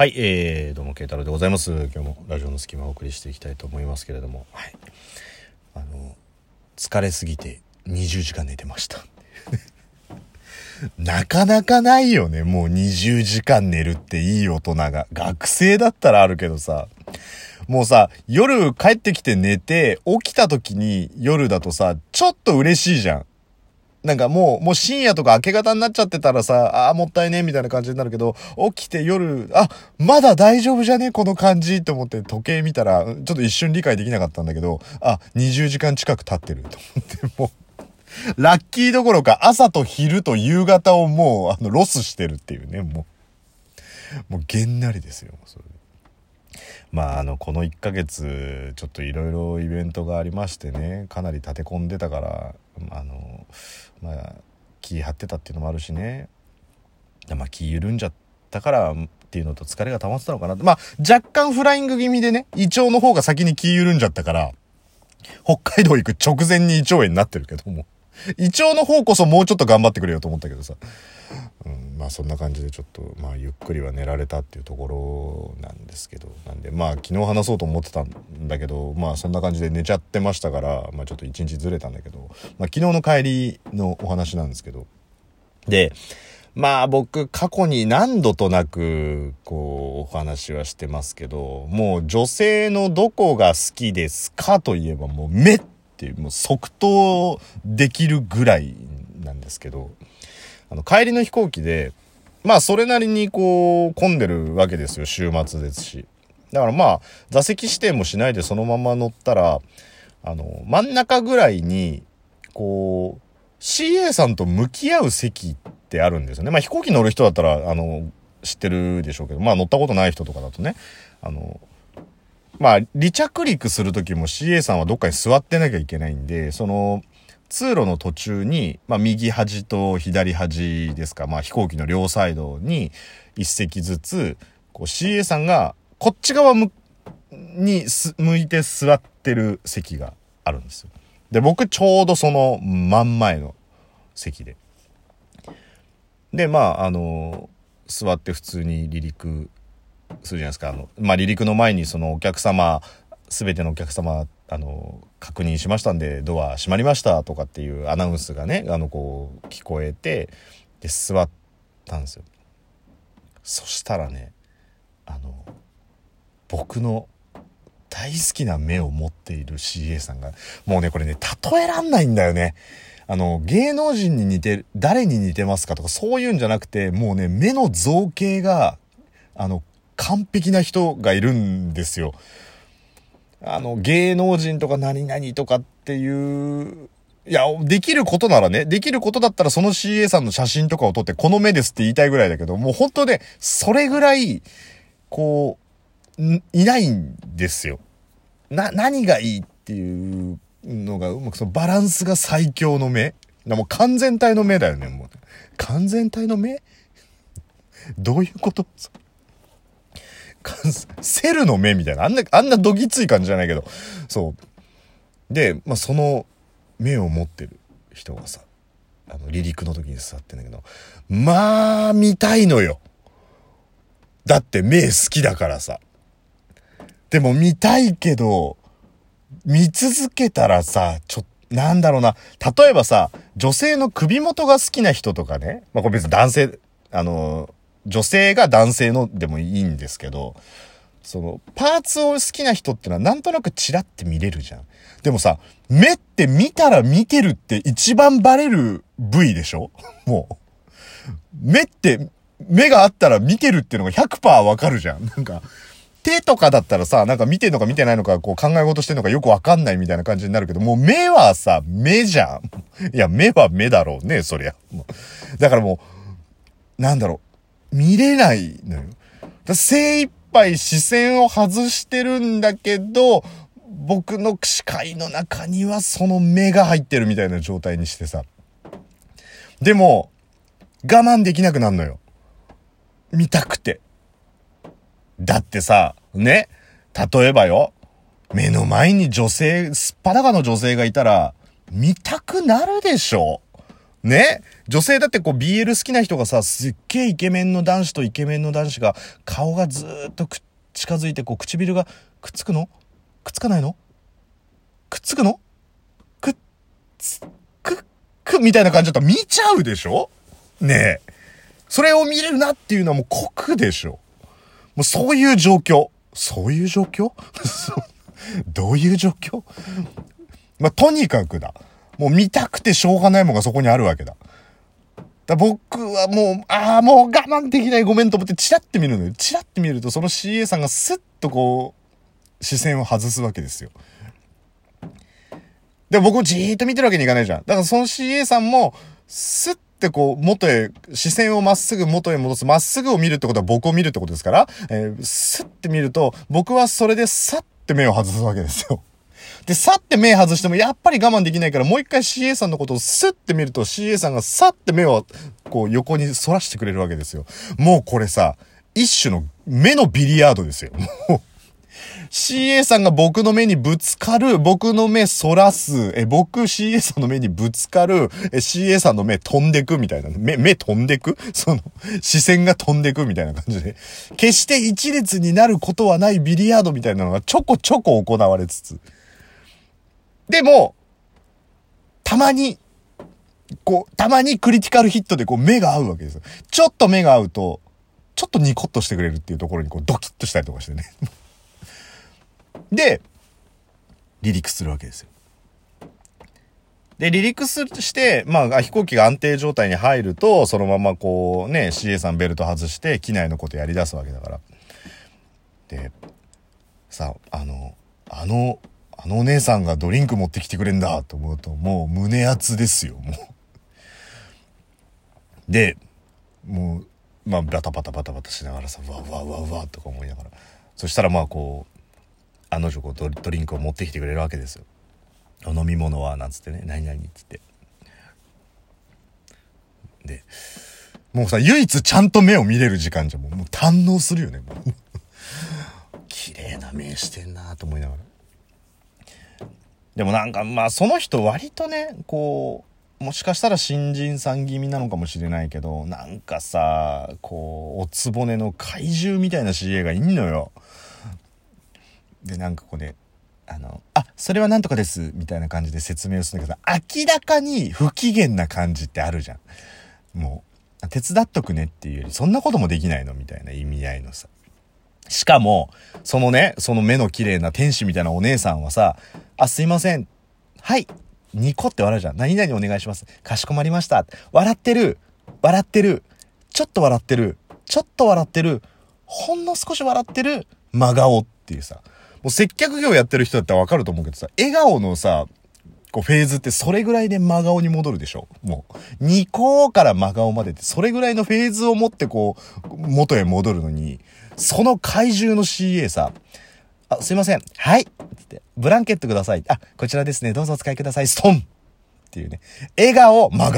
はい、どうも慶太郎でございます。今日もラジオの隙間をお送りしていきたいと思いますけれども、はい、疲れすぎて20時間寝てましたなかなかないよね。もう20時間寝るっていい大人が、学生だったらあるけどさ、もうさ、夜帰ってきて寝て起きた時に夜だとさ、ちょっと嬉しいじゃん。なんかもう深夜とか明け方になっちゃってたらさ、あーもったいねみたいな感じになるけど、起きて夜、あ、まだ大丈夫じゃねこの感じと思って時計見たら、ちょっと一瞬理解できなかったんだけど、あ、20時間近く経ってると思って、もうラッキーどころか朝と昼と夕方をもうロスしてるっていうね、もうげんなりですよ。それまあこの1ヶ月ちょっといろいろイベントがありましてね、かなり立て込んでたから気張ってたっていうのもあるしね、気緩んじゃったからっていうのと疲れが溜まってたのかな。若干フライング気味でね、胃腸の方が先に気緩んじゃったから北海道行く直前に胃腸炎になってるけども、胃腸の方こそもうちょっと頑張ってくれよと思ったけどさ、そんな感じでちょっとゆっくりは寝られたっていうところなんですけど、なんで昨日話そうと思ってたんだけど、そんな感じで寝ちゃってましたから、ちょっと一日ずれたんだけど、昨日の帰りのお話なんですけど、で僕過去に何度となくお話はしてますけど、もう女性のどこが好きですかといえばもう目ってもう即答できるぐらいなんですけど、帰りの飛行機でそれなりに混んでるわけですよ。週末ですし、だから座席指定もしないでそのまま乗ったら、真ん中ぐらいにCA さんと向き合う席ってあるんですよね。飛行機乗る人だったら知ってるでしょうけど、乗ったことない人とかだとね、離着陸する時も CA さんはどっかに座ってなきゃいけないんで、その通路の途中に、右端と左端ですか、飛行機の両サイドに一席ずつ、CA さんがこっち側に向いて座ってる席があるんですよ。で、僕ちょうどその真ん前の席で。で、座って普通に離陸するじゃないですか。離陸の前にそのお客様、すべてのお客様、確認しましたんでドア閉まりましたとかっていうアナウンスがね、聞こえて、で座ったんですよ。そしたらね、僕の大好きな目を持っている CA さんが、もうねこれね例えらんないんだよね。芸能人に似てる、誰に似てますかとかそういうんじゃなくて、もうね目の造形が完璧な人がいるんですよ。芸能人とか何々とかっていう、いや、できることならね、できることだったらその CA さんの写真とかを撮ってこの目ですって言いたいぐらいだけど、もう本当ね、それぐらい、いないんですよ。何がいいっていうのが、うまくそのバランスが最強の目。もう完全体の目だよね、もう。完全体の目？どういうこと？セルの目みたいな、あんなどぎつい感じじゃないけど、そうで、その目を持ってる人がさ、離陸の時に座ってんだけど、見たいのよ。だって目好きだからさ。でも見たいけど見続けたらさ、なんだろうな、例えばさ、女性の首元が好きな人とかね、これ別に男性女性が男性のでもいいんですけど、そのパーツを好きな人ってのはなんとなくチラって見れるじゃん。でもさ、目って見たら見てるって一番バレる部位でしょ。もう目って目があったら見てるっていうのが 100% わかるじゃん。手とかだったらさ、見てるのか見てないのか考え事してるのかよくわかんないみたいな感じになるけど、もう目はさ目じゃん。いや目は目だろうね、そりゃ。だからもうなんだろう、見れないのよ。精一杯視線を外してるんだけど、僕の視界の中にはその目が入ってるみたいな状態にしてさ。でも、我慢できなくなるのよ。見たくて。だってさ、ね、例えばよ、目の前に女性、すっぱだかの女性がいたら、見たくなるでしょ。ね、女性だってこう BL 好きな人がさ、すっげえイケメンの男子とイケメンの男子が顔がずーっと近づいてこう唇がくっつくの？くっつかないの？くっつくの？くっつくくみたいな感じだったら見ちゃうでしょ？ねえ、それを見れるなっていうのはもう酷でしょ。もうそういう状況、そういう状況どういう状況まあ、とにかくだ。もう見たくてしょうがないものがそこにあるわけだ。だ僕はもう、もう我慢できないごめんと思ってチラッて見るのよ。チラッて見るとその CA さんがスッとこう、視線を外すわけですよ。で、僕をじーっと見てるわけにいかないじゃん。だからその CA さんも、スッってこう、元へ、視線をまっすぐ元へ戻す。まっすぐを見るってことは僕を見るってことですから、スッて見ると、僕はそれでサッて目を外すわけですよ。で、さって目外してもやっぱり我慢できないからもう一回 CA さんのことをスッて見ると CA さんがさって目をこう横に反らしてくれるわけですよ。もうこれさ、一種の目のビリヤードですよ。もうCA さんが僕の目にぶつかる、僕の目反らす、僕 CA さんの目にぶつかる、CA さんの目飛んでくみたいな、目飛んでく、その視線が飛んでくみたいな感じで、決して一列になることはないビリヤードみたいなのがちょこちょこ行われつつ、でもたまにこう、たまにクリティカルヒットでこう目が合うわけですよ。ちょっと目が合うとちょっとニコッとしてくれるっていうところにこうドキッとしたりとかしてねで離陸するわけですよ。で離陸して、まあ、飛行機が安定状態に入るとそのままこうね CA さんベルト外して機内のことやりだすわけだから。でさ、あのお姉さんがドリンク持ってきてくれんだと思うともう胸熱ですよ、もう。で、もう、まあバタバタバタバタしながらさ、わわわわとか思いながら。そしたらまあこう、あの女こうドリンクを持ってきてくれるわけですよ。お飲み物はなんつってね、何々っつって。で、もうさ、唯一ちゃんと目を見れる時間じゃん。もう堪能するよね、もう。綺麗な目してんなと思いながら。でもなんかまあその人割とねこうもしかしたら新人さん気味なのかもしれないけどなんかさこうおつぼねの怪獣みたいな CA がいんのよ。でなんかこうねそれはなんとかですみたいな感じで説明をするんだけど明らかに不機嫌な感じってあるじゃん。もう手伝っとくねっていうよりそんなこともできないのみたいな意味合いのさ。しかもそのねその目の綺麗な天使みたいなお姉さんはさあすいませんはいニコって笑うじゃん。何々お願いしますかしこまりました笑ってるちょっと笑ってるちょっと笑ってるほんの少し笑ってる真顔っていうさもう接客業やってる人だったらわかると思うけどさ笑顔のさこうフェーズってそれぐらいで真顔に戻るでしょ。もうニコから真顔までってそれぐらいのフェーズを持ってこう元へ戻るのにその怪獣の CA さ、あ、すいません。はい。ってブランケットください。あ、こちらですね。どうぞお使いください。ストンっていうね。笑顔、真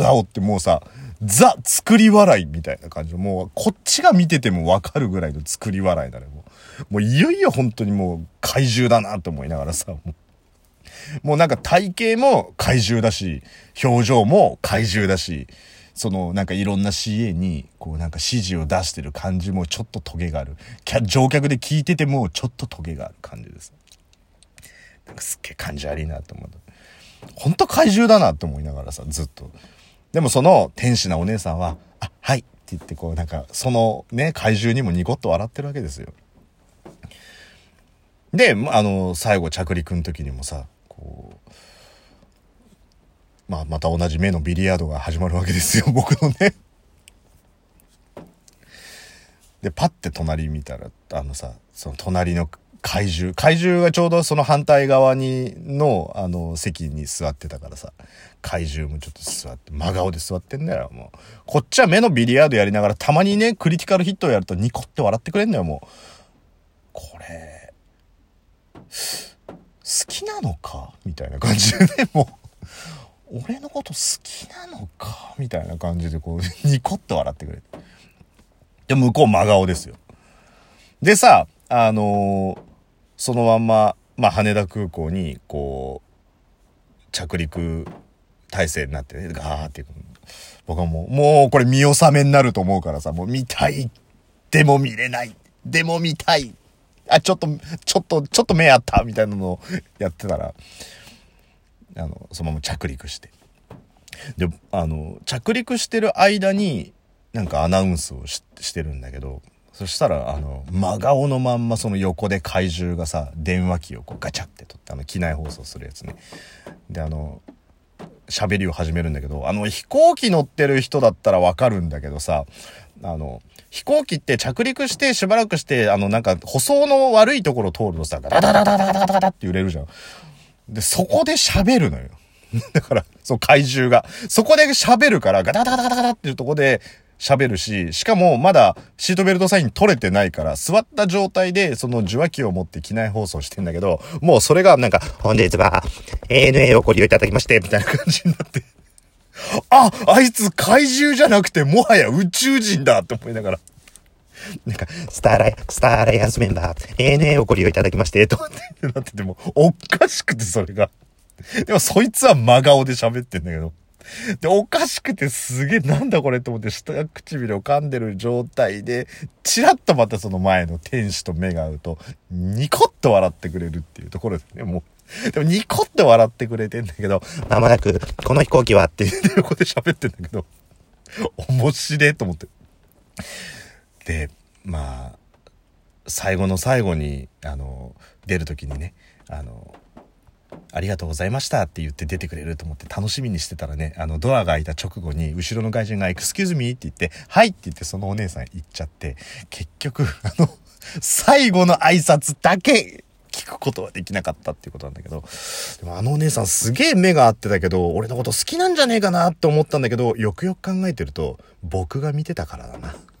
顔ってもうさ、ザ作り笑いみたいな感じ。もうこっちが見ててもわかるぐらいの作り笑いだね。もういよいよ本当にもう怪獣だなと思いながらさ、もうなんか体型も怪獣だし、表情も怪獣だし、そのなんかいろんな CA にこうなんか指示を出してる感じもちょっとトゲがある。乗客で聞いててもちょっとトゲがある感じです。なんかすっげえ感じ悪いなと思う。ほんと怪獣だなと思いながらさずっと。でもその天使なお姉さんはあはいって言ってこうなんかそのね怪獣にもニコッと笑ってるわけですよ。で最後着陸の時にもさこう。まあ、また同じ目のビリヤードが始まるわけですよ、僕のね。で、パッて隣見たら、その隣の怪獣がちょうどその反対側にの、席に座ってたからさ、怪獣もちょっと座って、真顔で座ってんだよ、もう。こっちは目のビリヤードやりながら、たまにね、クリティカルヒットをやるとニコって笑ってくれんだよ、もう。これ、好きなのかみたいな感じでね、もう。俺のこと好きなのかみたいな感じでこうニコッと笑ってくれてで向こう真顔ですよ。でさそのまんま、まあ、羽田空港にこう着陸体勢になってね、ガーっていく。僕はもうこれ見納めになると思うからさ、もう見たい。でも見れない。でも見たい。あ、ちょっと目あったみたいなのをやってたら、そのまま着陸して。で、着陸してる間に、なんかアナウンスを してるんだけど、そしたら、真顔のまんまその横で怪獣がさ、電話機をこうガチャって取って、機内放送するやつね。で、喋りを始めるんだけど、飛行機乗ってる人だったらわかるんだけどさ、飛行機って着陸してしばらくして、なんか、舗装の悪いところを通るとさ、ダダダダダダダダダって揺れるじゃん。で、そこで喋るのよ。だから、そう、怪獣が。そこで喋るから、ガダダダダダダっていうとこで喋るし、しかもまだシートベルトサイン取れてないから、座った状態でその受話器を持って機内放送してんだけど、もうそれがなんか、本日は ANA をご利用いただきまして、みたいな感じになって。あ、あいつ怪獣じゃなくてもはや宇宙人だって思いながら。なんか、スターアライアンスメンバー、ANA をご利用いただきまして、とかってなってても、おかしくてそれが。でもそいつは真顔で喋ってんだけど。で、おかしくてすげえなんだこれって思って下唇を噛んでる状態で、チラッとまたその前の天使と目が合うと、ニコッと笑ってくれるっていうところですね、もう。でもニコって笑ってくれてんだけど、まもなくこの飛行機はっていう横で喋ってんだけど、面白いと思って。で、まあ最後の最後に出る時にね、ありがとうございましたって言って出てくれると思って楽しみにしてたらね、ドアが開いた直後に後ろの外人がエクスキューズミーって言って、はいって言ってそのお姉さん行っちゃって、結局最後の挨拶だけ。聞くことはできなかったっていうことなんだけど、でもお姉さんすげえ目が合ってたけど、俺のこと好きなんじゃねえかなって思ったんだけど、よくよく考えてると僕が見てたからだな。